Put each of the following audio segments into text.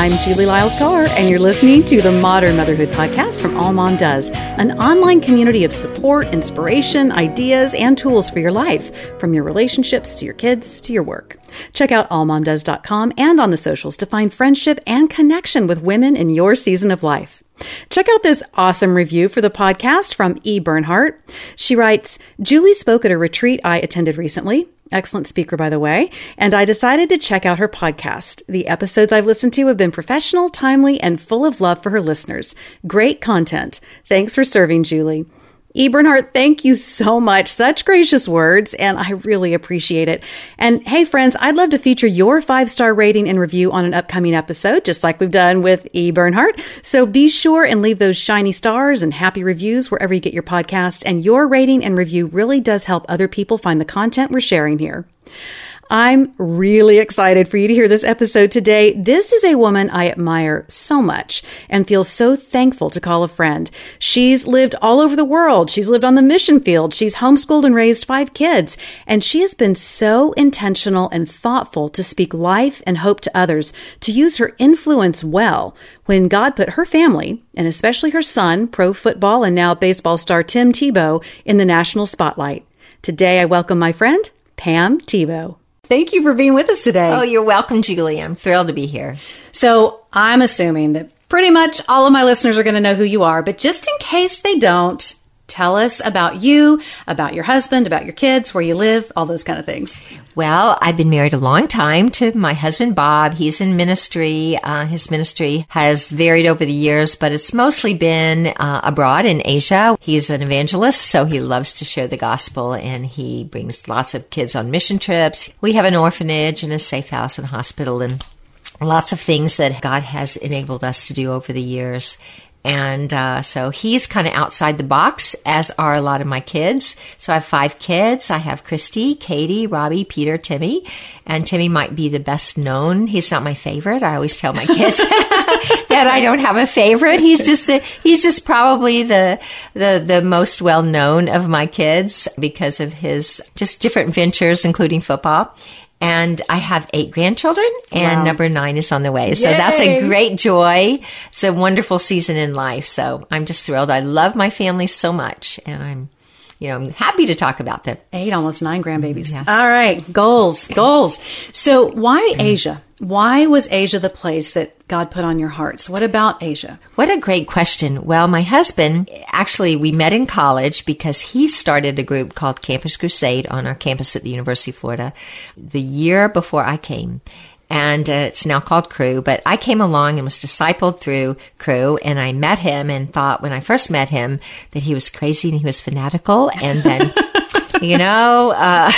I'm Julie Lyles Carr, and you're listening to the Modern Motherhood Podcast from All Mom Does, an online community of support, inspiration, ideas, and tools for your life, from your relationships to your kids to your work. Check out allmomdoes.com and on the socials to find friendship and connection with women in your season of life. Check out this awesome review for the podcast from E. Bernhardt. She writes, Julie spoke at a retreat I attended recently. Excellent speaker, by the way. And I decided to check out her podcast. The episodes I've listened to have been professional, timely, and full of love for her listeners. Great content. Thanks for serving, Julie. E. Bernhardt, thank you so much. Such gracious words, and I really appreciate it. And hey, friends, I'd love to feature your 5-star rating and review on an upcoming episode, just like we've done with E. Bernhardt. So be sure and leave those shiny stars and happy reviews wherever you get your podcast, and your rating and review really does help other people find the content we're sharing here. I'm really excited for you to hear this episode today. This is a woman I admire so much and feel so thankful to call a friend. She's lived all over the world. She's lived on the mission field. She's homeschooled and raised 5 kids. And she has been so intentional and thoughtful to speak life and hope to others, to use her influence well when God put her family, and especially her son, pro football and now baseball star Tim Tebow, in the national spotlight. Today, I welcome my friend, Pam Tebow. Thank you for being with us today. Oh, you're welcome, Julie. I'm thrilled to be here. So I'm assuming that pretty much all of my listeners are going to know who you are, but just in case they don't, tell us about you, about your husband, about your kids, where you live, all those kind of things. Well, I've been married a long time to my husband, Bob. He's in ministry. His ministry has varied over the years, but it's mostly been abroad in Asia. He's an evangelist, so he loves to share the gospel, and he brings lots of kids on mission trips. We have an orphanage and a safe house and hospital and lots of things that God has enabled us to do over the years. And so he's kind of outside the box, as are a lot of my kids. So I have 5 kids. I have Christy, Katie, Robbie, Peter, Timmy. And Timmy might be the best known. He's not my favorite. I always tell my kids that I don't have a favorite. He's just probably the most well known of my kids because of his just different ventures, including football. And I have 8 grandchildren, and wow, number 9 is on the way. So yay, that's a great joy. It's a wonderful season in life. So I'm just thrilled. I love my family so much, and I'm happy to talk about them. 8, almost 9 grandbabies. Yes. All right, goals. So why Asia? Why was Asia the place that God put on your hearts? What about Asia? What a great question. Well, my husband, actually, we met in college because he started a group called Campus Crusade on our campus at the University of Florida the year before I came. And it's now called Crew, but I came along and was discipled through Crew, and I met him and thought when I first met him that he was crazy and he was fanatical, and then... God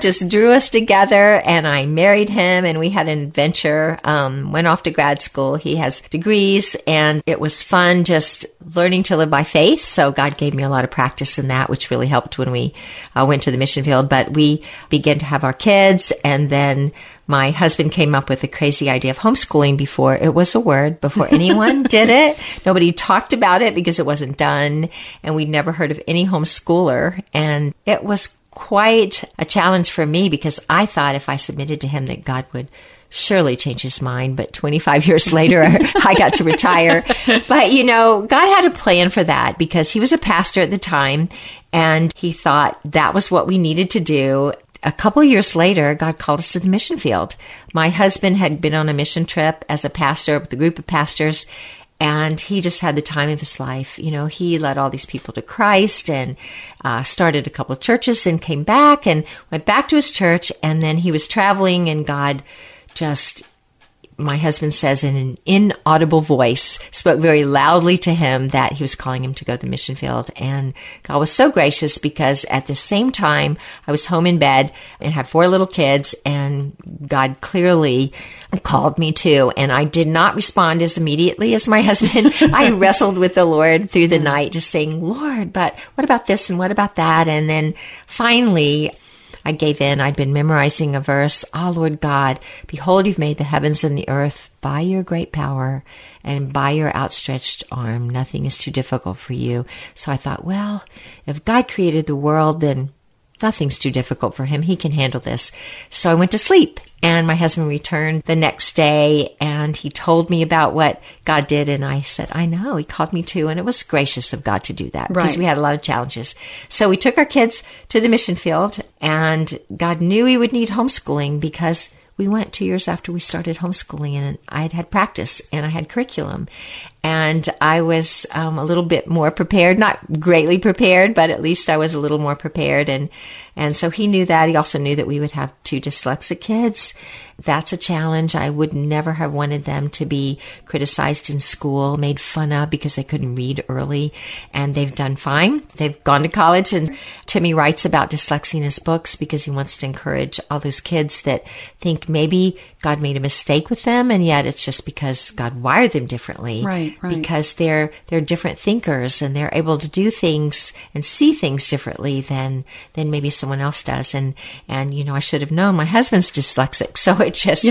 just drew us together, and I married him, and we had an adventure, went off to grad school. He has degrees, and it was fun just learning to live by faith. So God gave me a lot of practice in that, which really helped when we went to the mission field. But we began to have our kids, and then my husband came up with the crazy idea of homeschooling before it was a word, before anyone did it. Nobody talked about it because it wasn't done, and we'd never heard of any homeschooler. And it was quite a challenge for me because I thought if I submitted to him that God would surely change his mind. But 25 years later, I got to retire. But, God had a plan for that because he was a pastor at the time, and he thought that was what we needed to do. A couple of years later, God called us to the mission field. My husband had been on a mission trip as a pastor with a group of pastors, and he just had the time of his life. He led all these people to Christ and started a couple of churches, then came back and went back to his church. And then he was traveling, and God just, my husband says, in an inaudible voice, spoke very loudly to him that he was calling him to go to the mission field. And God was so gracious because at the same time, I was home in bed and had 4 little kids, and God clearly called me too. And I did not respond as immediately as my husband. I wrestled with the Lord through the night, just saying, Lord, but what about this and what about that? And then finally, I gave in. I'd been memorizing a verse. Ah, Lord God, behold, you've made the heavens and the earth by your great power and by your outstretched arm. Nothing is too difficult for you. So I thought, well, if God created the world, then nothing's too difficult for him. He can handle this. So I went to sleep, and my husband returned the next day, and he told me about what God did. And I said, I know. He called me too. And it was gracious of God to do that because we had a lot of challenges. So we took our kids to the mission field, and God knew we would need homeschooling because we went 2 years after we started homeschooling, and I had had practice and I had curriculum, and I was a little bit more prepared, not greatly prepared, but at least I was a little more prepared. And so he knew that. He also knew that we would have 2 dyslexic kids. That's a challenge. I would never have wanted them to be criticized in school, made fun of because they couldn't read early, and they've done fine. They've gone to college, and Timmy writes about dyslexia in his books because he wants to encourage all those kids that think maybe God made a mistake with them, and yet it's just because God wired them differently. Right. Because they're different thinkers, and they're able to do things and see things differently than maybe someone else does. And you know, I should have known my husband's dyslexic, so it just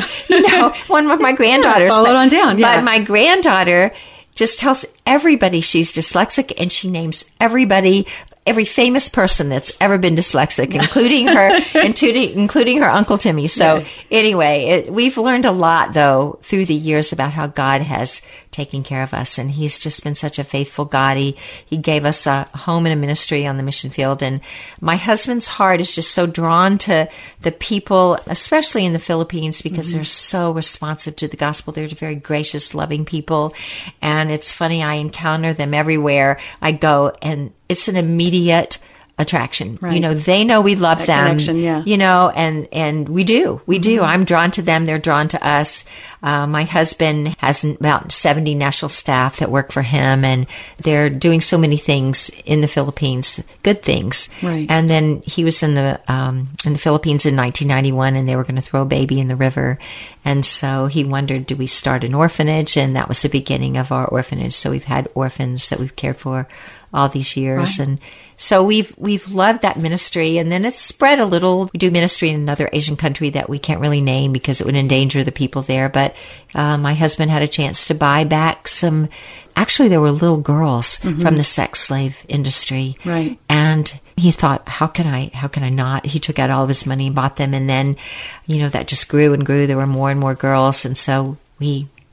one of my granddaughters followed on down. Yeah. But my granddaughter just tells everybody she's dyslexic, and she names everybody. Every famous person that's ever been dyslexic, including her, including her Uncle Timmy. So anyway, we've learned a lot, though, through the years about how God has taken care of us. And he's just been such a faithful God. He gave us a home and a ministry on the mission field. And my husband's heart is just so drawn to the people, especially in the Philippines, because they're so responsive to the gospel. They're very gracious, loving people. And it's funny, I encounter them everywhere I go, and it's an immediate attraction. Right. You know, they know we love them, you know, and we do. We do. I'm drawn to them. They're drawn to us. My husband has about 70 national staff that work for him, and they're doing so many things in the Philippines, good things. Right. And then he was in the Philippines in 1991, and they were going to throw a baby in the river. And so he wondered, do we start an orphanage? And that was the beginning of our orphanage. So we've had orphans that we've cared for all these years. Right. And so we've loved that ministry, and then it's spread a little. We do ministry in another Asian country that we can't really name because it would endanger the people there. But my husband had a chance to buy back some. Actually, there were little girls from the sex slave industry, right? And he thought, how can I not? He took out all of his money and bought them, and then, you know, that just grew and grew. There were more and more girls, and so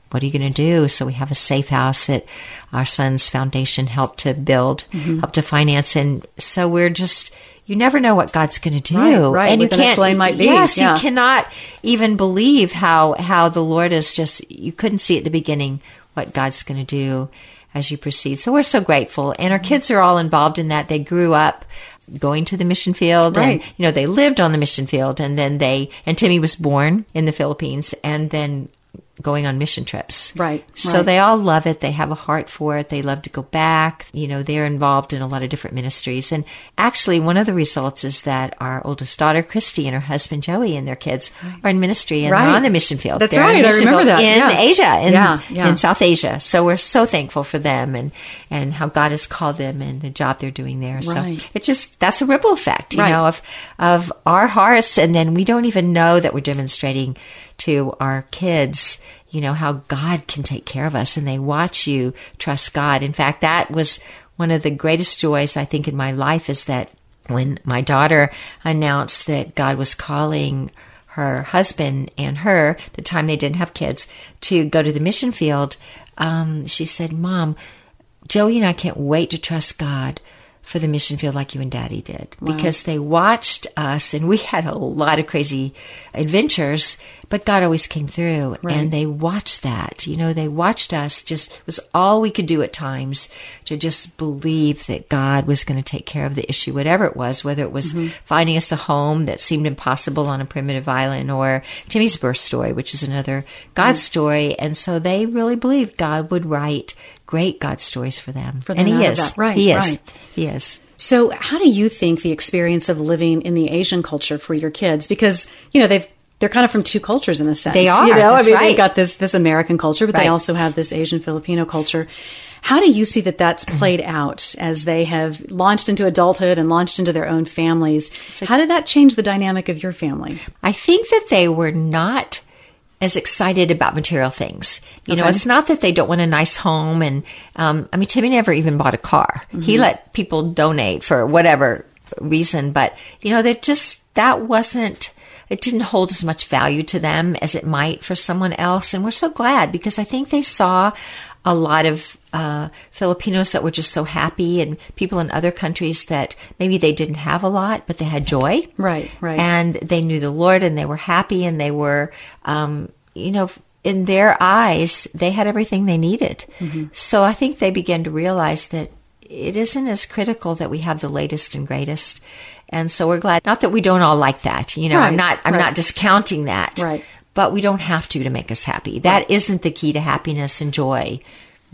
what are you going to do? So we have a safe house that our son's foundation helped to build, helped to finance. And so we're just, you never know what God's going to do. Right. And you can't, might be. You cannot even believe how the Lord is just, you couldn't see at the beginning what God's going to do as you proceed. So we're so grateful. And our kids are all involved in that. They grew up going to the mission field, and you know, they lived on the mission field, and then Timmy was born in the Philippines, and then going on mission trips. Right. So they all love it. They have a heart for it. They love to go back. You know, they're involved in a lot of different ministries. And actually, one of the results is that our oldest daughter, Christy, and her husband, Joey, and their kids are in ministry, and they're on the mission field. That's right. I remember that. In Asia, in South Asia. So we're so thankful for them and how God has called them and the job they're doing there. Right. So it's just, that's a ripple effect, you know, of our hearts. And then we don't even know that we're demonstrating to our kids, you know, how God can take care of us, and they watch you trust God. In fact, that was one of the greatest joys, I think, in my life, is that when my daughter announced that God was calling her husband and her, the time they didn't have kids, to go to the mission field, she said, Mom, Joey and I can't wait to trust God for the mission field like you and Daddy did. Wow. Because they watched us, and we had a lot of crazy adventures, but God always came through. Right. And they watched that. You know, they watched us. Just, it was all we could do at times, to just believe that God was going to take care of the issue, whatever it was, whether it was finding us a home that seemed impossible on a primitive island, or Timmy's birth story, which is another God story. And so they really believed God would write great God stories for them. And he is. He is. So how do you think the experience of living in the Asian culture for your kids, because, you know, they're kind of from two cultures in a sense. They are. You know, that's they've got this American culture, but they also have this Asian Filipino culture. How do you see that that's played out as they have launched into adulthood and launched into their own families? How did that change the dynamic of your family? I think that they were not as excited about material things. You know, it's not that they don't want a nice home. And I mean, Timmy never even bought a car. He let people donate for whatever reason, but you know, it didn't hold as much value to them as it might for someone else. And we're so glad, because I think they saw a lot of Filipinos that were just so happy, and people in other countries that maybe they didn't have a lot, but they had joy. Right, right. And they knew the Lord, and they were happy, and they were, in their eyes, they had everything they needed. Mm-hmm. So I think they began to realize that it isn't as critical that we have the latest and greatest. And so we're glad. Not that we don't all like that, right, I'm not discounting that. Right. But we don't have to make us happy. That right. isn't the key to happiness and joy.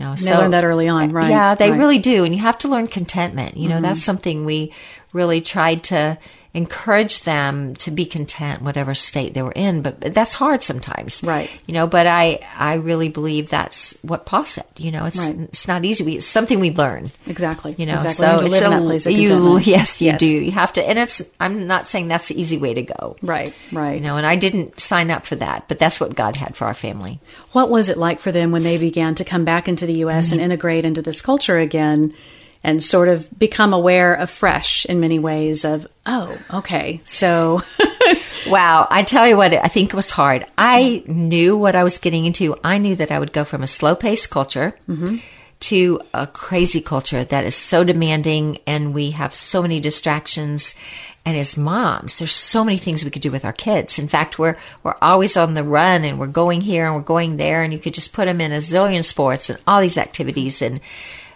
No, so, they learn that early on, right? Yeah, they right. really do. And you have to learn contentment. Mm-hmm. That's something we really tried to encourage them, to be content, whatever state they were in. But that's hard sometimes. Right. But I really believe that's what Paul said. It's not easy. It's something we learn. Exactly. So to live in that place of contentment. Yes, you do. You have to. And I'm not saying that's the easy way to go. Right, right. And I didn't sign up for that, but that's what God had for our family. What was it like for them when they began to come back into the U.S. mm-hmm. and integrate into this culture again? And sort of become aware afresh in many ways of, oh, okay, so. Wow. I tell you what, I think it was hard. I knew what I was getting into. I knew that I would go from a slow-paced culture mm-hmm. to a crazy culture that is so demanding, and we have so many distractions. And as moms, there's so many things we could do with our kids. In fact, we're always on the run, and we're going here and we're going there, and you could just put them in a zillion sports and all these activities, and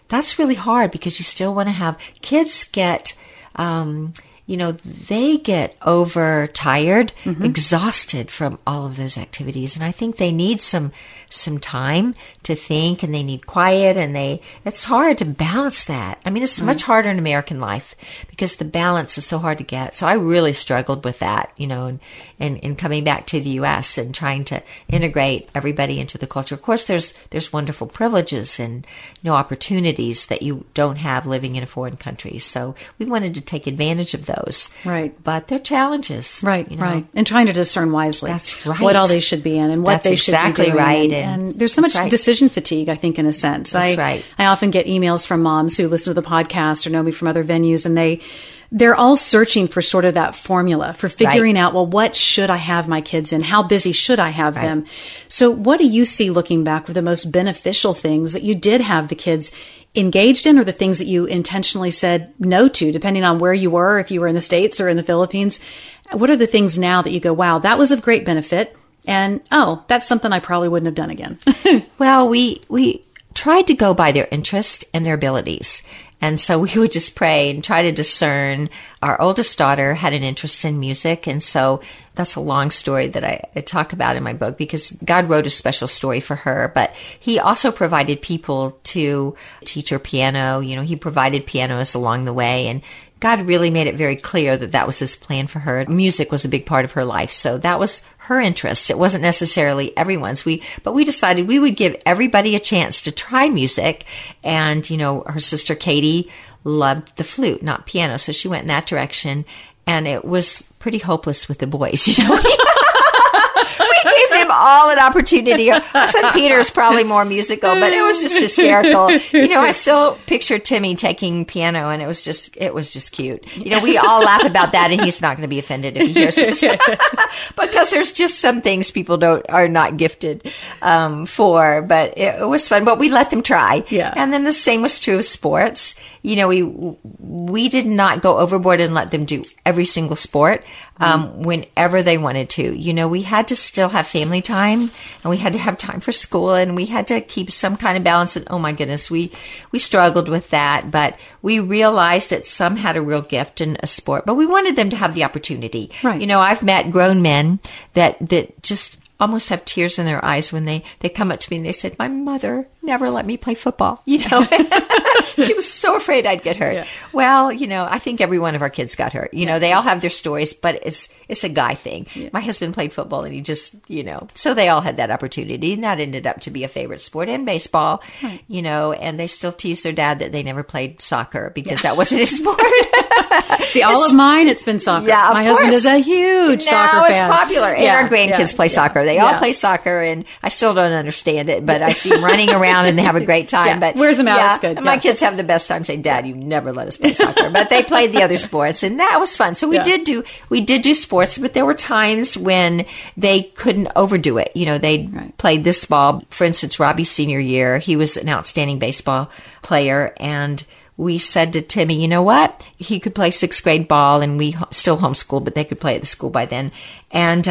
that's really hard, because you still want to have kids get, they get overtired, mm-hmm. exhausted from all of those activities. And I think they need some time to think, and they need quiet, and it's hard to balance that. I mean, it's much harder in American life, because the balance is so hard to get. So I really struggled with that, and coming back to the U.S. and trying to integrate everybody into the culture. Of course, there's wonderful privileges and opportunities that you don't have living in a foreign country. So we wanted to take advantage of those. Right. But they're challenges. Right, right. And trying to discern wisely. That's right. What all they should be in and what they should be doing. Right. And there's so much decision fatigue, I think, in a sense. I often get emails from moms who listen to the podcast or know me from other venues, and they're all searching for sort of that formula for figuring out, well, what should I have my kids in? How busy should I have them? So what do you see, looking back, were the most beneficial things that you did have the kids engaged in, or the things that you intentionally said no to, depending on where you were, if you were in the States or in the Philippines? What are the things now that you go, wow, that was of great benefit? And, oh, that's something I probably wouldn't have done again. Well, we tried to go by their interest and their abilities. And so we would just pray and try to discern. Our oldest daughter had an interest in music. And so that's a long story that I talk about in my book, because God wrote a special story for her. But he also provided people to teach her piano. He provided pianists along the way. And God really made it very clear that that was his plan for her. Music was a big part of her life. So that was her interest. It wasn't necessarily everyone's. But we decided we would give everybody a chance to try music. And, her sister Katie loved the flute, not piano. So she went in that direction. And it was pretty hopeless with the boys, We gave them all an opportunity. I said Peter's probably more musical, but it was just hysterical. I still picture Timmy taking piano, and it was just cute. We all laugh about that, and he's not going to be offended if he hears this, because there's just some things people are not gifted for. But it was fun. But we let them try. Yeah. And then the same was true of sports. We did not go overboard and let them do every single sport. Whenever they wanted to. We had to still have family time, and we had to have time for school, and we had to keep some kind of balance. And oh my goodness, we struggled with that, but we realized that some had a real gift in a sport, but we wanted them to have the opportunity. Right. I've met grown men that just almost have tears in their eyes when they come up to me and they said, my mother never let me play football. She was so afraid I'd get hurt. Yeah. Well, I think every one of our kids got hurt. They all have their stories, but it's a guy thing. Yeah. My husband played football, and he just, so they all had that opportunity, and that ended up to be a favorite sport, and baseball, right. And they still tease their dad that they never played soccer because that wasn't his sport. See, all of mine, it's been soccer. Yeah, my husband is a huge soccer fan. Now it's popular. And our grandkids play soccer. They all play soccer, and I still don't understand it, but I see them running around and they have a great time. Yeah. But where's them out? It's good. And my kids have the best time saying, Dad, you never let us play soccer. But they played the other sports, and that was fun. So we did do sports, but there were times when they couldn't overdo it. You know, they played this ball. For instance, Robbie's senior year, he was an outstanding baseball player, and we said to Timmy, you know what? He could play sixth grade ball, and we still homeschooled, but they could play at the school by then. And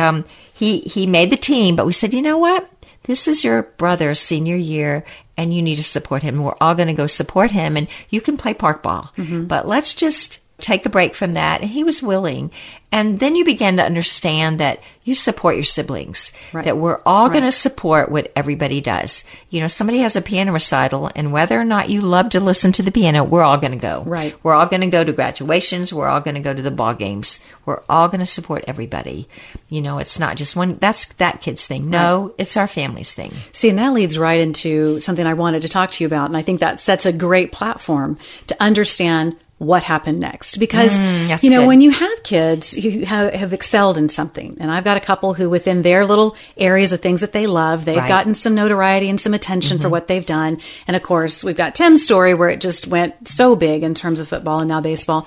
he made the team, but we said, you know what? This is your brother's senior year, and you need to support him. We're all going to go support him, and you can play park ball. Mm-hmm. But let's just take a break from that. And he was willing. And then you begin to understand that you support your siblings, that we're all going to support what everybody does. You know, somebody has a piano recital, and whether or not you love to listen to the piano, we're all going to go. Right. We're all going to go to graduations. We're all going to go to the ball games. We're all going to support everybody. You know, it's not just one, that's that kid's thing. No, it's our family's thing. See, and that leads right into something I wanted to talk to you about. And I think that sets a great platform to understand what happened next. Because, you know, when you have kids, you have excelled in something. And I've got a couple who within their little areas of things that they love, they've gotten some notoriety and some attention for what they've done. And of course, we've got Tim's story where it just went so big in terms of football and now baseball.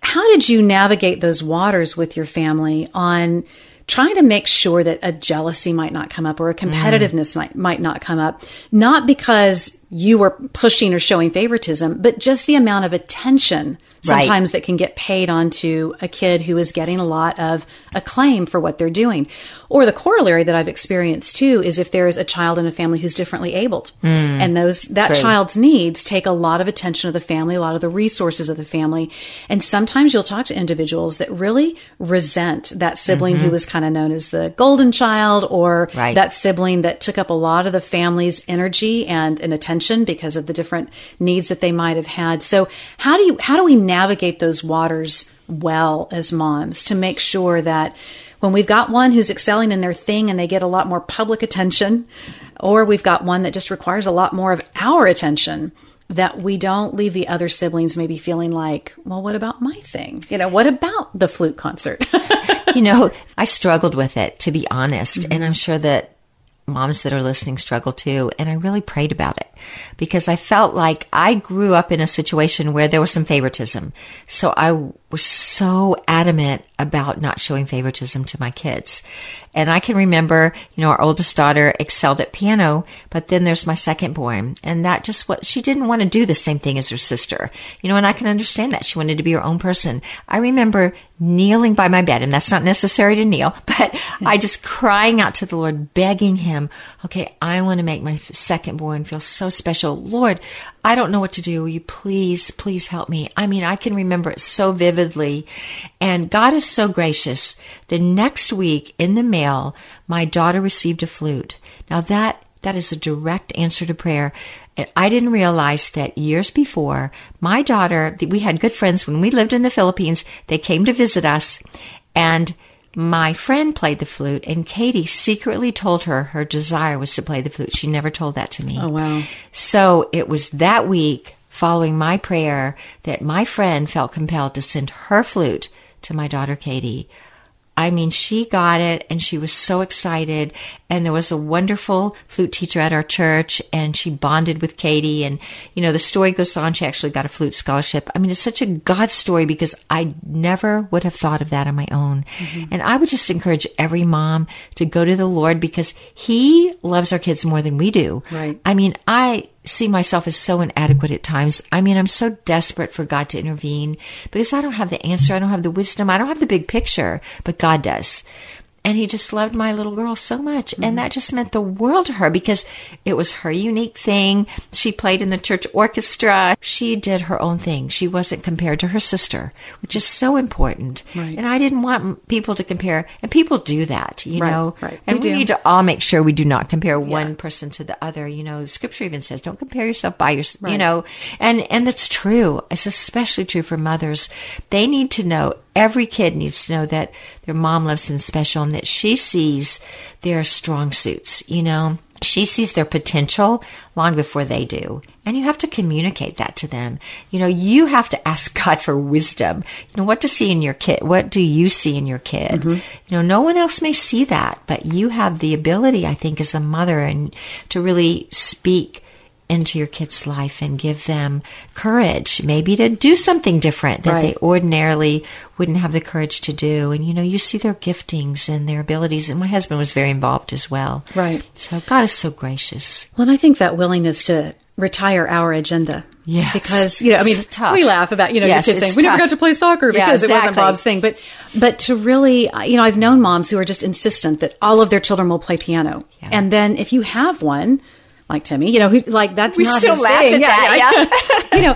How did you navigate those waters with your family on trying to make sure that a jealousy might not come up or a competitiveness might not come up, not because you were pushing or showing favoritism, but just the amount of attention sometimes that can get paid onto a kid who is getting a lot of acclaim for what they're doing. Or the corollary that I've experienced too is if there is a child in a family who's differently abled, and that child's needs take a lot of attention of the family, a lot of the resources of the family. And sometimes you'll talk to individuals that really resent that sibling who was kind of known as the golden child, or that sibling that took up a lot of the family's energy and attention because of the different needs that they might have had. So how do we navigate those waters well as moms to make sure that when we've got one who's excelling in their thing and they get a lot more public attention, or we've got one that just requires a lot more of our attention, that we don't leave the other siblings maybe feeling like, well, what about my thing? You know, what about the flute concert? You know, I struggled with it, to be honest. And I'm sure that moms that are listening struggle too. And I really prayed about it because I felt like I grew up in a situation where there was some favoritism. So I was so adamant about not showing favoritism to my kids. And I can remember, you know, our oldest daughter excelled at piano, but then there's my second born. And that just what she didn't want to do the same thing as her sister, you know, and I can understand that she wanted to be her own person. I remember kneeling by my bed, and that's not necessary to kneel, but I just crying out to the Lord, begging him, okay, I want to make my second born feel so special. Lord, I don't know what to do. Will you please help me? I mean, I can remember it so vividly. And God is so gracious. The next week in the mail, my daughter received a flute. Now that is a direct answer to prayer. And I didn't realize that years before, my daughter, we had good friends when we lived in the Philippines. They came to visit us, and my friend played the flute, and Katie secretly told her desire was to play the flute. She never told that to me. Oh, wow. So it was that week following my prayer that my friend felt compelled to send her flute to my daughter, Katie. I mean, she got it, and she was so excited, and there was a wonderful flute teacher at our church, and she bonded with Katie, and, you know, the story goes on. She actually got a flute scholarship. I mean, it's such a God story because I never would have thought of that on my own. And I would just encourage every mom to go to the Lord because he loves our kids more than we do. I mean, I see myself as so inadequate at times. I mean, I'm so desperate for God to intervene because I don't have the answer. I don't have the wisdom. I don't have the big picture, but God does. And he just loved my little girl so much. And that just meant the world to her because it was her unique thing. She played in the church orchestra. She did her own thing. She wasn't compared to her sister, which is so important. And I didn't want people to compare. And people do that, you know. And we need to all make sure we do not compare one person to the other. You know, Scripture even says, don't compare yourself by yourself, you know. And that's true. It's especially true for mothers. They need to know. Every kid needs to know that their mom loves them special and that she sees their strong suits, you know. She sees their potential long before they do. And you have to communicate that to them. You know, you have to ask God for wisdom. You know, what to see in your kid? What do you see in your kid? Mm-hmm. You know, no one else may see that, but you have the ability, I think, as a mother and to really speak into your kid's life and give them courage, maybe to do something different that they ordinarily wouldn't have the courage to do. And, you know, you see their giftings and their abilities. And my husband was very involved as well. Right. So God is so gracious. Well, and I think that willingness to retire our agenda. Yes. Because, you know, I mean, we laugh about, you know, your kids saying, we never got to play soccer because it wasn't Bob's thing. But to really, you know, I've known moms who are just insistent that all of their children will play piano. Yeah. And then if you have one, like Timmy, you know, who, like that's we not still laugh thing. At that. Yeah. You know,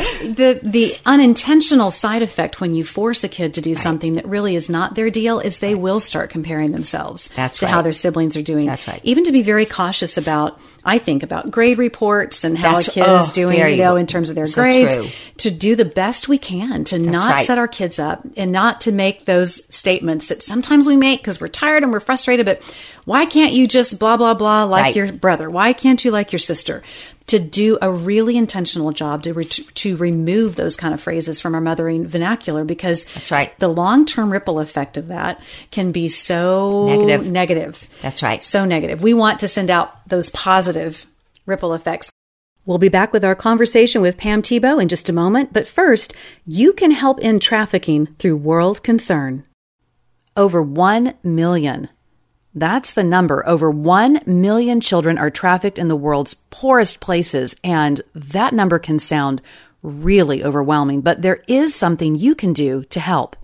the unintentional side effect when you force a kid to do something that really is not their deal is they will start comparing themselves to how their siblings are doing. That's right. Even to be very cautious about, I think, about grade reports and how a kid is doing, you know, in terms of their grades. True. To do the best we can to not set our kids up and not to make those statements that sometimes we make because we're tired and we're frustrated. But why can't you just blah, blah, blah like your brother? Why can't you like your sister? To do a really intentional job to remove those kind of phrases from our mothering vernacular because the long-term ripple effect of that can be so negative. That's right. So negative. We want to send out those positive ripple effects. We'll be back with our conversation with Pam Tebow in just a moment, but first, you can help end trafficking through World Concern. Over 1 million. That's the number. Over 1 million children are trafficked in the world's poorest places, and that number can sound really overwhelming, but there is something you can do to help.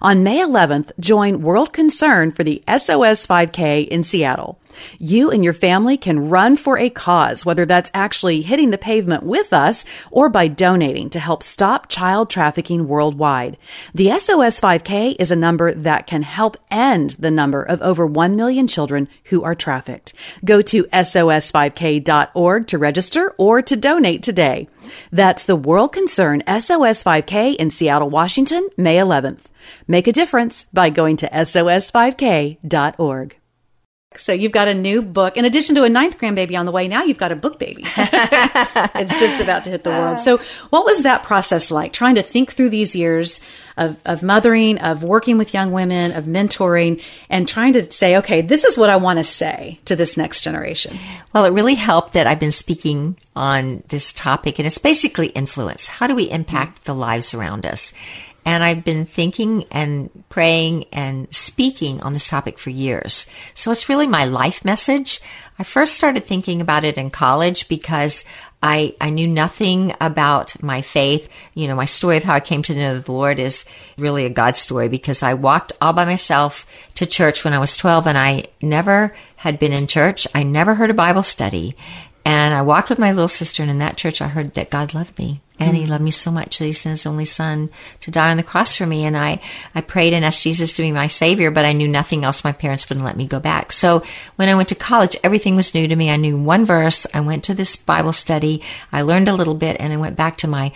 On May 11th, join World Concern for the SOS5K in Seattle. You and your family can run for a cause, whether that's actually hitting the pavement with us or by donating to help stop child trafficking worldwide. The SOS5K is a number that can help end the number of over 1 million children who are trafficked. Go to SOS5K.org to register or to donate today. That's the World Concern SOS5K in Seattle, Washington, May 11th. Make a difference by going to SOS5K.org. So you've got a new book. In addition to a 9th grandbaby on the way, now you've got a book baby. It's just about to hit the world. So what was that process like, trying to think through these years of mothering, of working with young women, of mentoring, and trying to say, okay, this is what I want to say to this next generation? Well, it really helped that I've been speaking on this topic, and it's basically influence. How do we impact the lives around us? And I've been thinking and praying and speaking on this topic for years. So it's really my life message. I first started thinking about it in college because I knew nothing about my faith. You know, my story of how I came to know the Lord is really a God story because I walked all by myself to church when I was 12 and I never had been in church. I never heard a Bible study. And I walked with my little sister, and in that church, I heard that God loved me. And he loved me so much that he sent his only son to die on the cross for me. And I prayed and asked Jesus to be my savior, but I knew nothing else. My parents wouldn't let me go back. So when I went to college, everything was new to me. I knew one verse. I went to this Bible study. I learned a little bit, and I went back to my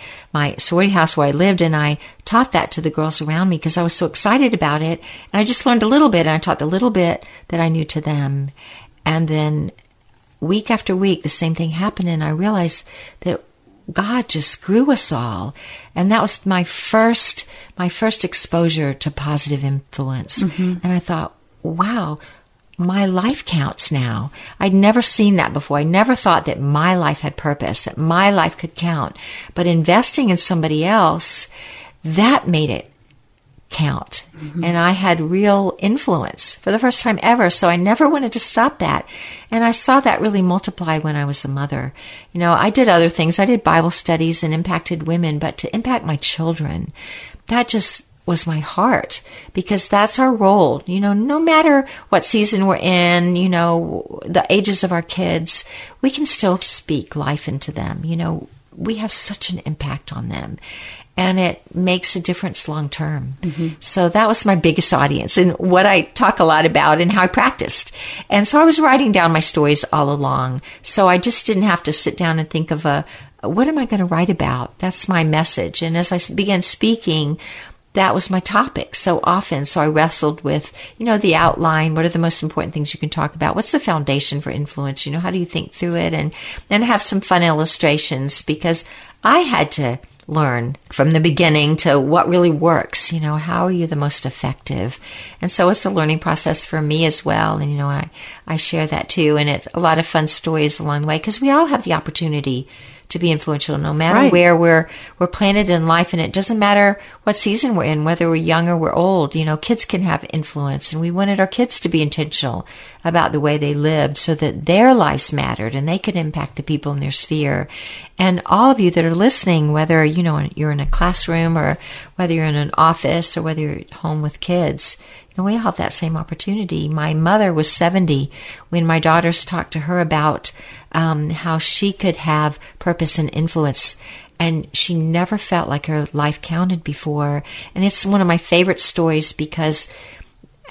sorority house where I lived, and I taught that to the girls around me because I was so excited about it. And I just learned a little bit, and I taught the little bit that I knew to them. And then week after week, the same thing happened, and I realized that God just grew us all. And that was my first exposure to positive influence. Mm-hmm. And I thought, wow, my life counts now. I'd never seen that before. I never thought that my life had purpose, that my life could count. But investing in somebody else, that made it count. Mm-hmm. And I had real influence for the first time ever. So I never wanted to stop that. And I saw that really multiply when I was a mother. You know, I did other things. I did Bible studies and impacted women, but to impact my children, that just was my heart because that's our role. You know, no matter what season we're in, you know, the ages of our kids, we can still speak life into them. You know, we have such an impact on them. And it makes a difference long term. Mm-hmm. So that was my biggest audience and what I talk a lot about and how I practiced. And so I was writing down my stories all along. So I just didn't have to sit down and think of what am I going to write about? That's my message. And as I began speaking, that was my topic so often. So I wrestled with, you know, the outline. What are the most important things you can talk about? What's the foundation for influence? You know, how do you think through it? And have some fun illustrations, because I had to learn from the beginning to what really works. You know, how are you the most effective? And so it's a learning process for me as well. And, you know, I share that too. And it's a lot of fun stories along the way, because we all have the opportunity to be influential, no matter where we're planted in life. And it doesn't matter what season we're in, whether we're young or we're old, you know, kids can have influence. And we wanted our kids to be intentional about the way they lived, so that their lives mattered and they could impact the people in their sphere. And all of you that are listening, whether, you know, you're in a classroom or whether you're in an office or whether you're at home with kids, you know, we all have that same opportunity. My mother was 70 when my daughters talked to her about how she could have purpose and influence. And she never felt like her life counted before. And it's one of my favorite stories, because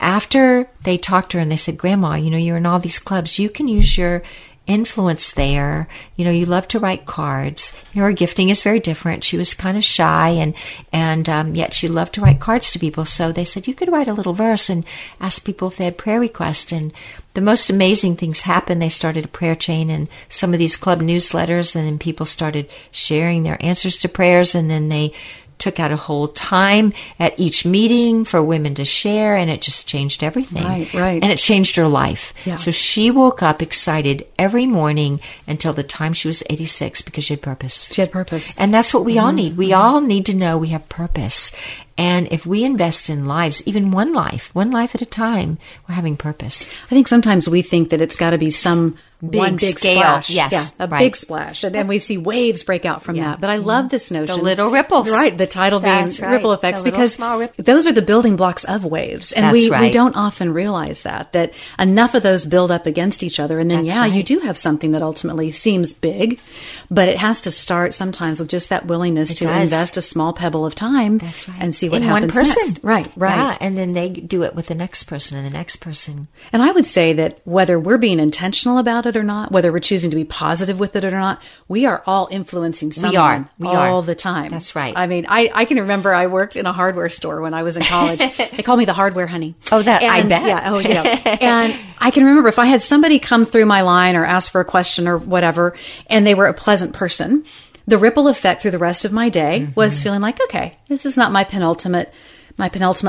after they talked to her and they said, Grandma, you know, you're in all these clubs. You can use your influence there. You know, you love to write cards. You know, her gifting is very different. She was kind of shy, and yet she loved to write cards to people. So they said, you could write a little verse and ask people if they had prayer requests. And the most amazing things happened. They started a prayer chain in some of these club newsletters, and then people started sharing their answers to prayers. And then they took out a whole time at each meeting for women to share, and it just changed everything. Right. And it changed her life. Yeah. So she woke up excited every morning until the time she was 86, because she had purpose. And that's what we all need. We all need to know we have purpose. And if we invest in lives, even one life at a time, we're having purpose. I think sometimes we think that it's got to be some big scale. Splash. Yes. Yeah, big splash. And then we see waves break out from that. But I love this notion. The little ripples. Right. The tidal vein ripple effects, because those are the building blocks of waves. And we don't often realize that enough of those build up against each other. And then, you do have something that ultimately seems big, but it has to start sometimes with just that willingness to invest a small pebble of time and see what happens one person. Next. Right. Yeah, and then they do it with the next person and the next person. And I would say that whether we're being intentional about it or not, whether we're choosing to be positive with it or not, we are all influencing someone all the time. That's right. I mean, I can remember I worked in a hardware store when I was in college. They called me the hardware honey. Oh, I bet. Yeah. Oh, yeah. And I can remember if I had somebody come through my line or ask for a question or whatever, and they were a pleasant person, the ripple effect through the rest of my day was feeling like, okay, this is not my penultimate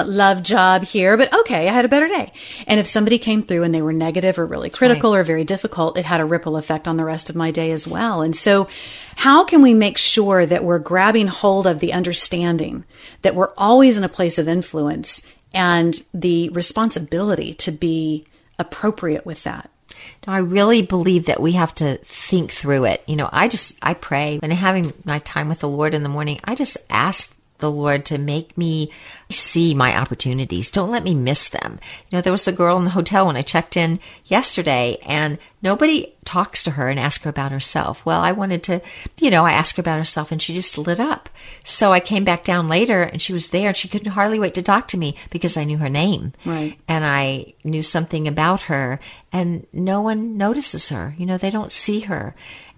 love job here, but okay, I had a better day. And if somebody came through and they were negative or really critical or very difficult, it had a ripple effect on the rest of my day as well. And so how can we make sure that we're grabbing hold of the understanding that we're always in a place of influence and the responsibility to be appropriate with that? Now, I really believe that we have to think through it. You know, I pray when I'm having my time with the Lord in the morning, I just ask the Lord to make me see my opportunities. Don't let me miss them. You know, there was a girl in the hotel when I checked in yesterday, and nobody talks to her and asks her about herself. Well, I wanted to, you know, I asked her about herself, and she just lit up. So I came back down later, and she was there, and she couldn't hardly wait to talk to me, because I knew her name. Right. And I knew something about her, and no one notices her. You know, they don't see her.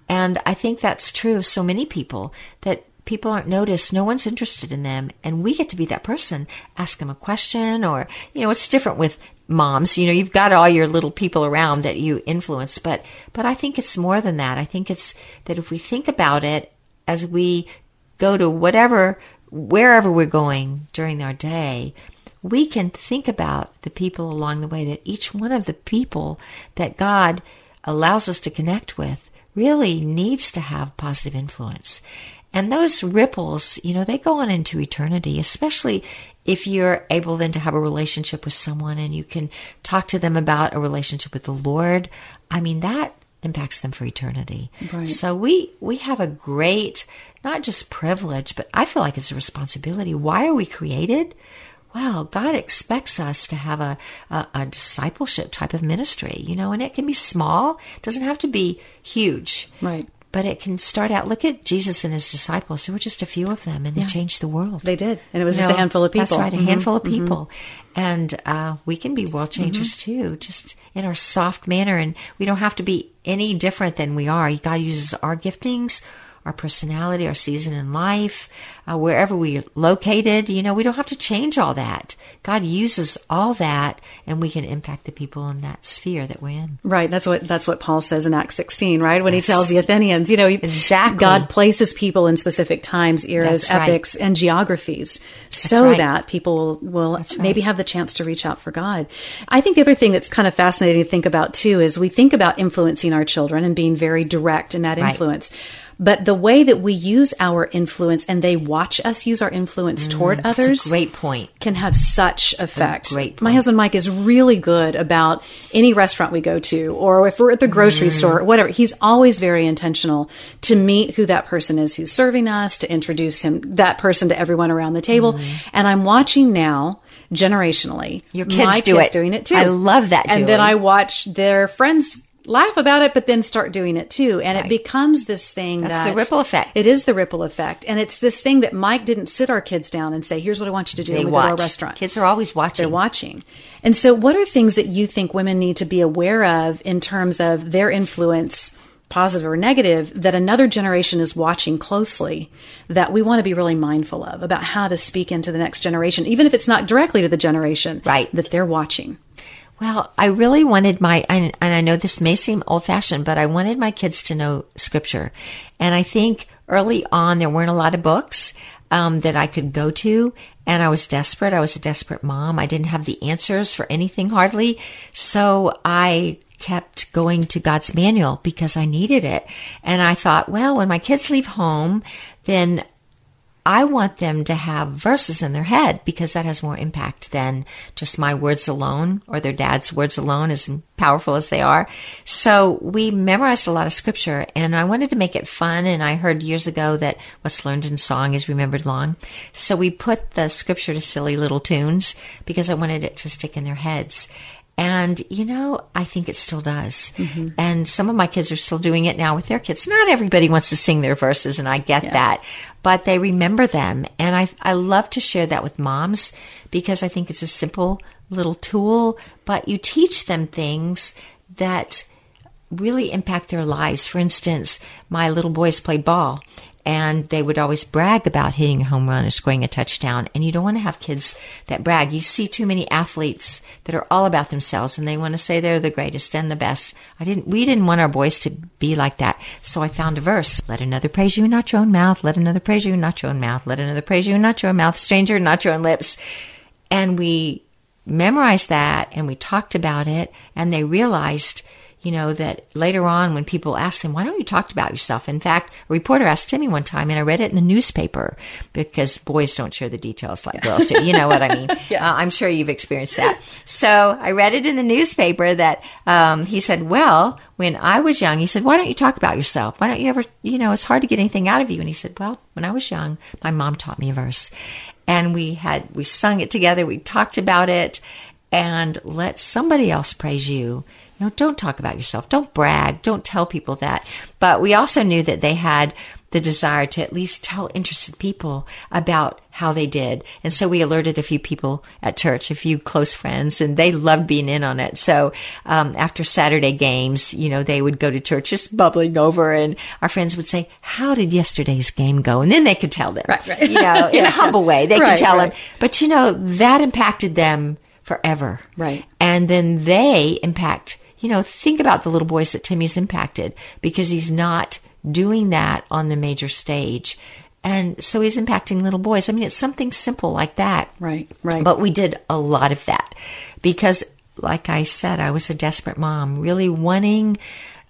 And I think that's true of so many people, that people aren't noticed. No one's interested in them. And we get to be that person. Ask them a question, or, you know, it's different with moms. You know, you've got all your little people around that you influence. But I think it's more than that. I think it's that if we think about it as we go to wherever we're going during our day, we can think about the people along the way, that each one of the people that God allows us to connect with really needs to have positive influence. And those ripples, you know, they go on into eternity, especially if you're able then to have a relationship with someone and you can talk to them about a relationship with the Lord. I mean, that impacts them for eternity. Right. So we have a great, not just privilege, but I feel like it's a responsibility. Why are we created? Well, God expects us to have a discipleship type of ministry, you know, and it can be small. It doesn't have to be huge. Right. But it can start out, look at Jesus and his disciples. There were just a few of them, and they changed the world. They did. And it was just a handful of people. That's right, a handful of people. And we can be world changers too, just in our soft manner. And we don't have to be any different than we are. God uses our giftings, our personality, our season in life, wherever we're located. You know, we don't have to change all that. God uses all that, and we can impact the people in that sphere that we're in. Right. That's what Paul says in Acts 16, right? When yes. he tells the Athenians, you know, exactly. God places people in specific times, eras, that's epochs, right. and geographies so right. that people will that's maybe right. have the chance to reach out for God. I think the other thing that's kind of fascinating to think about too is we think about influencing our children and being very direct in that right. influence. But the way that we use our influence and they watch us use our influence toward that's others a great point. Can have such that's effect. A great point. My husband, Mike, is really good about any restaurant we go to, or if we're at the grocery store, or whatever. He's always very intentional to meet who that person is who's serving us, to introduce that person to everyone around the table. And I'm watching now, generationally, your kids my do kids it. Doing it too. I love that, Julie. And then I watch their friends laugh about it, but then start doing it too. And right. it becomes this thing that's the ripple effect. It is the ripple effect. And it's this thing that Mike didn't sit our kids down and say, here's what I want you to do. They watch. Go to a restaurant. Kids are always watching. They're watching. And so what are things that you think women need to be aware of in terms of their influence, positive or negative, that another generation is watching closely, that we want to be really mindful of about how to speak into the next generation, even if it's not directly to the generation right. that they're watching? Well, I really wanted and I know this may seem old-fashioned, but I wanted my kids to know Scripture. And I think early on, there weren't a lot of books that I could go to, and I was desperate. I was a desperate mom. I didn't have the answers for anything, hardly. So I kept going to God's manual because I needed it. And I thought, well, when my kids leave home, then I want them to have verses in their head because that has more impact than just my words alone or their dad's words alone, as powerful as they are. So we memorized a lot of Scripture, and I wanted to make it fun. And I heard years ago that what's learned in song is remembered long. So we put the Scripture to silly little tunes because I wanted it to stick in their heads. And, you know, I think it still does. Mm-hmm. And some of my kids are still doing it now with their kids. Not everybody wants to sing their verses, and I get yeah. that. But they remember them. And I love to share that with moms because I think it's a simple little tool. But you teach them things that really impact their lives. For instance, my little boys played ball, and they would always brag about hitting a home run or scoring a touchdown. And you don't want to have kids that brag. You see too many athletes that are all about themselves, and they want to say they're the greatest and the best. We didn't want our boys to be like that. So I found a verse. Let another praise you, not your own mouth. Let another praise you, not your own mouth. Let another praise you, not your own mouth. Stranger, not your own lips. And we memorized that, and we talked about it, and they realized, you know, that later on when people ask them, why don't you talk about yourself? In fact, a reporter asked Timmy one time, and I read it in the newspaper, because boys don't share the details like girls do. You know what I mean? Yeah. I'm sure you've experienced that. So I read it in the newspaper that he said, well, when I was young, he said, why don't you talk about yourself? Why don't you ever, you know, it's hard to get anything out of you. And he said, well, when I was young, my mom taught me a verse. And we sung it together. We talked about it. And let somebody else praise you. No, don't talk about yourself. Don't brag. Don't tell people that. But we also knew that they had the desire to at least tell interested people about how they did. And so we alerted a few people at church, a few close friends, and they loved being in on it. So after Saturday games, you know, they would go to church just bubbling over, and our friends would say, how did yesterday's game go? And then they could tell them, right. you know, yeah. in a humble way, they could tell them. But, you know, that impacted them forever. Right. And then they impact. You know, think about the little boys that Timmy's impacted because he's not doing that on the major stage. And so he's impacting little boys. I mean, it's something simple like that. Right. But we did a lot of that because, like I said, I was a desperate mom, really wanting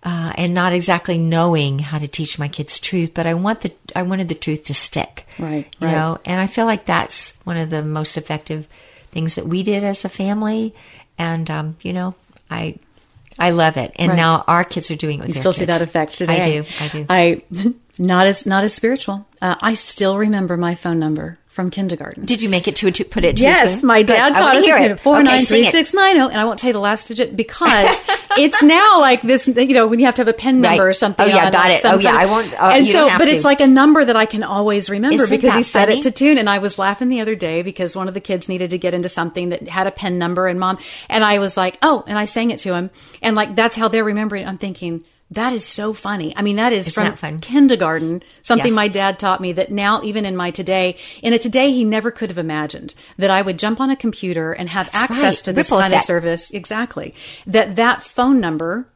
and not exactly knowing how to teach my kids truth, but I wanted the truth to stick. Right. You know, and I feel like that's one of the most effective things that we did as a family. And, you know, I love it. And now our kids are doing it with their kids. You still see that effect today. I do. Not as spiritual. I still remember my phone number from kindergarten. Did you make it to put it to a tune? Yes, my dad taught us to 493690, and I won't tell you the last digit because it's now like this, you know, when you have to have a PIN number or something. Oh, yeah, got it. Oh, yeah, I won't. And so, but it's like a number that I can always remember because he set it to tune. And I was laughing the other day because one of the kids needed to get into something that had a PIN number, and I was like, oh, and I sang it to him. And like, that's how they're remembering. I'm thinking, That is so funny. I mean, that is from kindergarten, something my dad taught me that now, even in my today, he never could have imagined that I would jump on a computer and have access to this kind of service. Exactly. That phone number,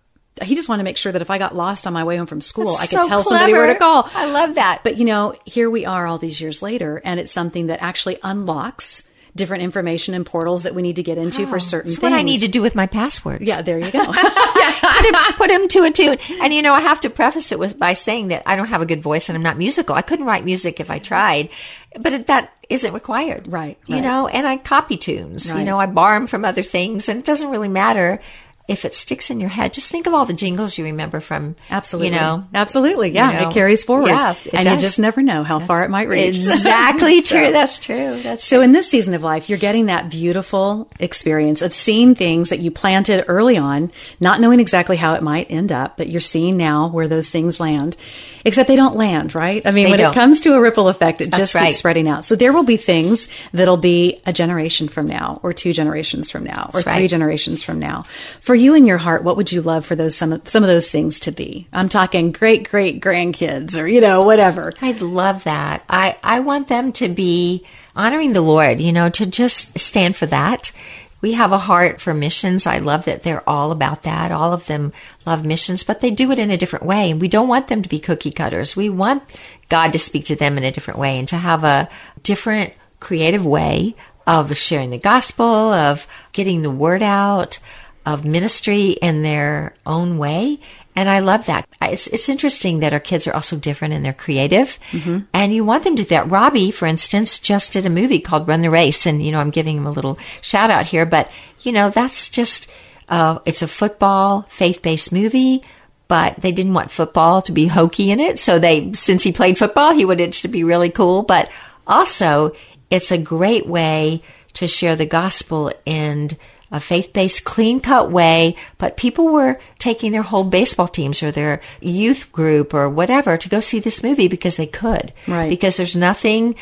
he just wanted to make sure that if I got lost on my way home from school, I could tell somebody where to call. I love that. But you know, here we are all these years later, and it's something that actually unlocks different information and portals that we need to get into for certain things. That's what I need to do with my passwords. Yeah, there you go. Put him to a tune. And, you know, I have to preface it by saying that I don't have a good voice and I'm not musical. I couldn't write music if I tried, but that isn't required. Right. You know, and I copy tunes. Right. You know, I borrow them from other things, and it doesn't really matter if it sticks in your head. Just think of all the jingles you remember from, you know. Absolutely, yeah. You know, it carries forward. Yeah, it does. You just never know how far it might reach. Exactly true. That's true. In this season of life, you're getting that beautiful experience of seeing things that you planted early on, not knowing exactly how it might end up, but you're seeing now where those things land, except they don't land, right? I mean, when it comes to a ripple effect, it just keeps spreading out. So there will be things that'll be a generation from now, or two generations from now, or three generations from now. For you in your heart, what would you love for those some of those things to be? I'm talking great grandkids, or, you know, whatever. I'd love that. I want them to be honoring the Lord, you know, to just stand for that. We have a heart for missions. I love that they're all about that. All of them love missions, but they do it in a different way. And we don't want them to be cookie cutters. We want God to speak to them in a different way, and to have a different creative way of sharing the gospel, of getting the word out, of ministry in their own way. And I love that. It's interesting that our kids are also different and they're creative. Mm-hmm. And you want them to do that. Robbie, for instance, just did a movie called Run the Race. And, you know, I'm giving him a little shout out here. But, you know, that's just, it's a football, faith-based movie. But they didn't want football to be hokey in it. So since he played football, he wanted it to be really cool. But also, it's a great way to share the gospel and a faith-based, clean-cut way, but people were taking their whole baseball teams or their youth group or whatever to go see this movie because they could. Right. Because there's nothing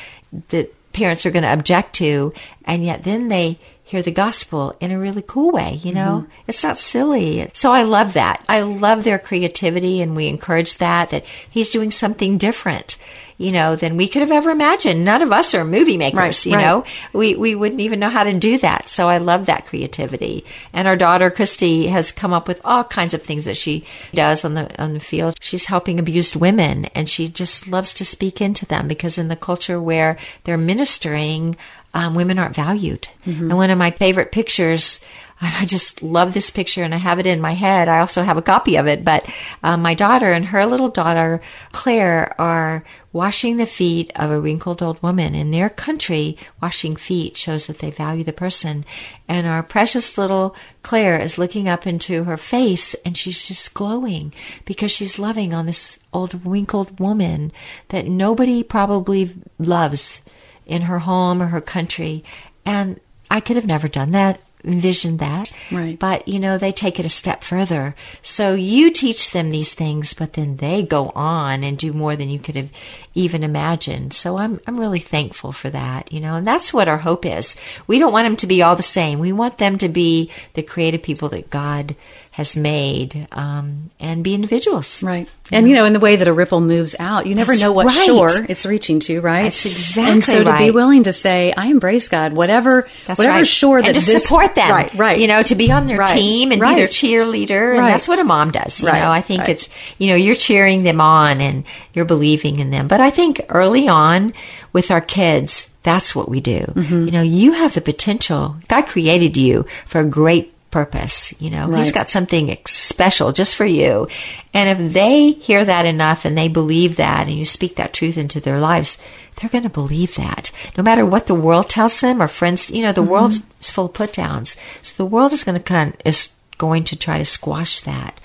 that parents are going to object to, and yet then they hear the gospel in a really cool way, you know? Mm-hmm. It's not silly. So I love that. I love their creativity, and we encourage that he's doing something different, you know, than we could have ever imagined. None of us are movie makers, know. We wouldn't even know how to do that. So I love that creativity. And our daughter, Christy, has come up with all kinds of things that she does on the field. She's helping abused women, and she just loves to speak into them, because in the culture where they're ministering, women aren't valued. Mm-hmm. And one of my favorite pictures, and I just love this picture, and I have it in my head. I also have a copy of it. But my daughter and her little daughter, Claire, are washing the feet of a wrinkled old woman. In their country, washing feet shows that they value the person. And our precious little Claire is looking up into her face, and she's just glowing because she's loving on this old wrinkled woman that nobody probably loves in her home or her country. And I could have never done that. Envision that. Right. But, you know, they take it a step further. So you teach them these things, but then they go on and do more than you could have even imagined. So I'm really thankful for that, you know, and that's what our hope is. We don't want them to be all the same. We want them to be the creative people that God has made, and be individuals. Right. And, you know, in the way that a ripple moves out, you never know what shore it's reaching to, right? That's exactly right. And so to be willing to say, I embrace God, whatever shore that this... And to support them. Right. You know, to be on their team and be their cheerleader. And that's what a mom does. You know, I think it's, you know, you're cheering them on and you're believing in them. But I think early on with our kids, that's what we do. Mm-hmm. You know, you have the potential. God created you for a great purpose, you know, He's got something special just for you. And if they hear that enough and they believe that, and you speak that truth into their lives, they're going to believe that no matter what the world tells them or friends, you know, the world's full of put downs. So the world is going to try to squash that.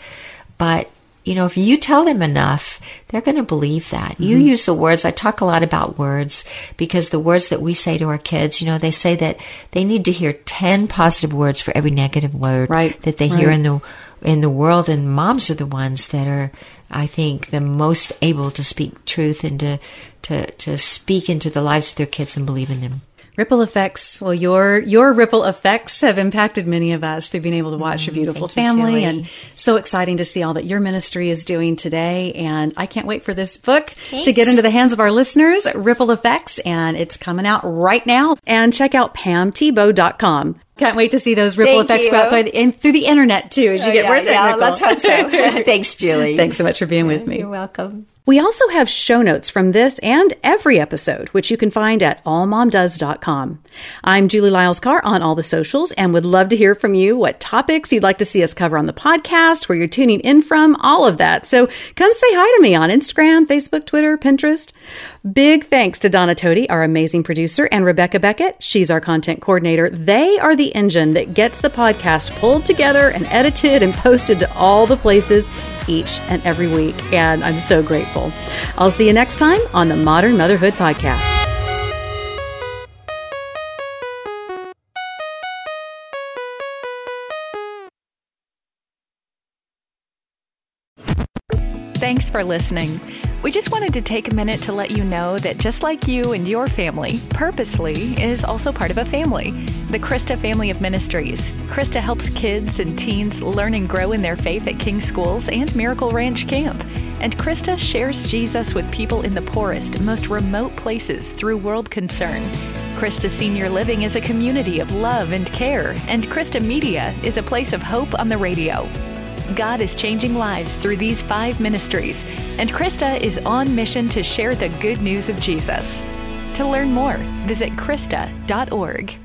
But, you know, if you tell them enough, they're going to believe that. Mm-hmm. You use the words. I talk a lot about words, because the words that we say to our kids, you know, they say that they need to hear 10 positive words for every negative word that they hear in the world. And moms are the ones that are, I think, the most able to speak truth and to speak into the lives of their kids and believe in them. Ripple effects. Well, your ripple effects have impacted many of us through being able to watch your beautiful family, and so exciting to see all that your ministry is doing today. And I can't wait for this book to get into the hands of our listeners, Ripple Effects, and it's coming out right now. And check out PamThibault.com. Can't wait to see those ripple effects go out through the internet too, as you get more technical. Let's hope so. Thanks, Julie. Thanks so much for being with me. You're welcome. We also have show notes from this and every episode, which you can find at allmomdoes.com. I'm Julie Lyles Carr on all the socials and would love to hear from you what topics you'd like to see us cover on the podcast, where you're tuning in from, all of that. So come say hi to me on Instagram, Facebook, Twitter, Pinterest. Big thanks to Donna Tote, our amazing producer, and Rebecca Beckett. She's our content coordinator. They are the engine that gets the podcast pulled together and edited and posted to all the places each and every week. And I'm so grateful. I'll see you next time on the Modern Motherhood Podcast. Thanks for listening. We just wanted to take a minute to let you know that just like you and your family, Purposely is also part of a family, the Krista Family of Ministries. Krista helps kids and teens learn and grow in their faith at King Schools and Miracle Ranch Camp. And Krista shares Jesus with people in the poorest, most remote places through world concern. Krista Senior Living is a community of love and care, and Krista Media is a place of hope on the radio. God is changing lives through these 5 ministries, and Krista is on mission to share the good news of Jesus. To learn more, visit Krista.org.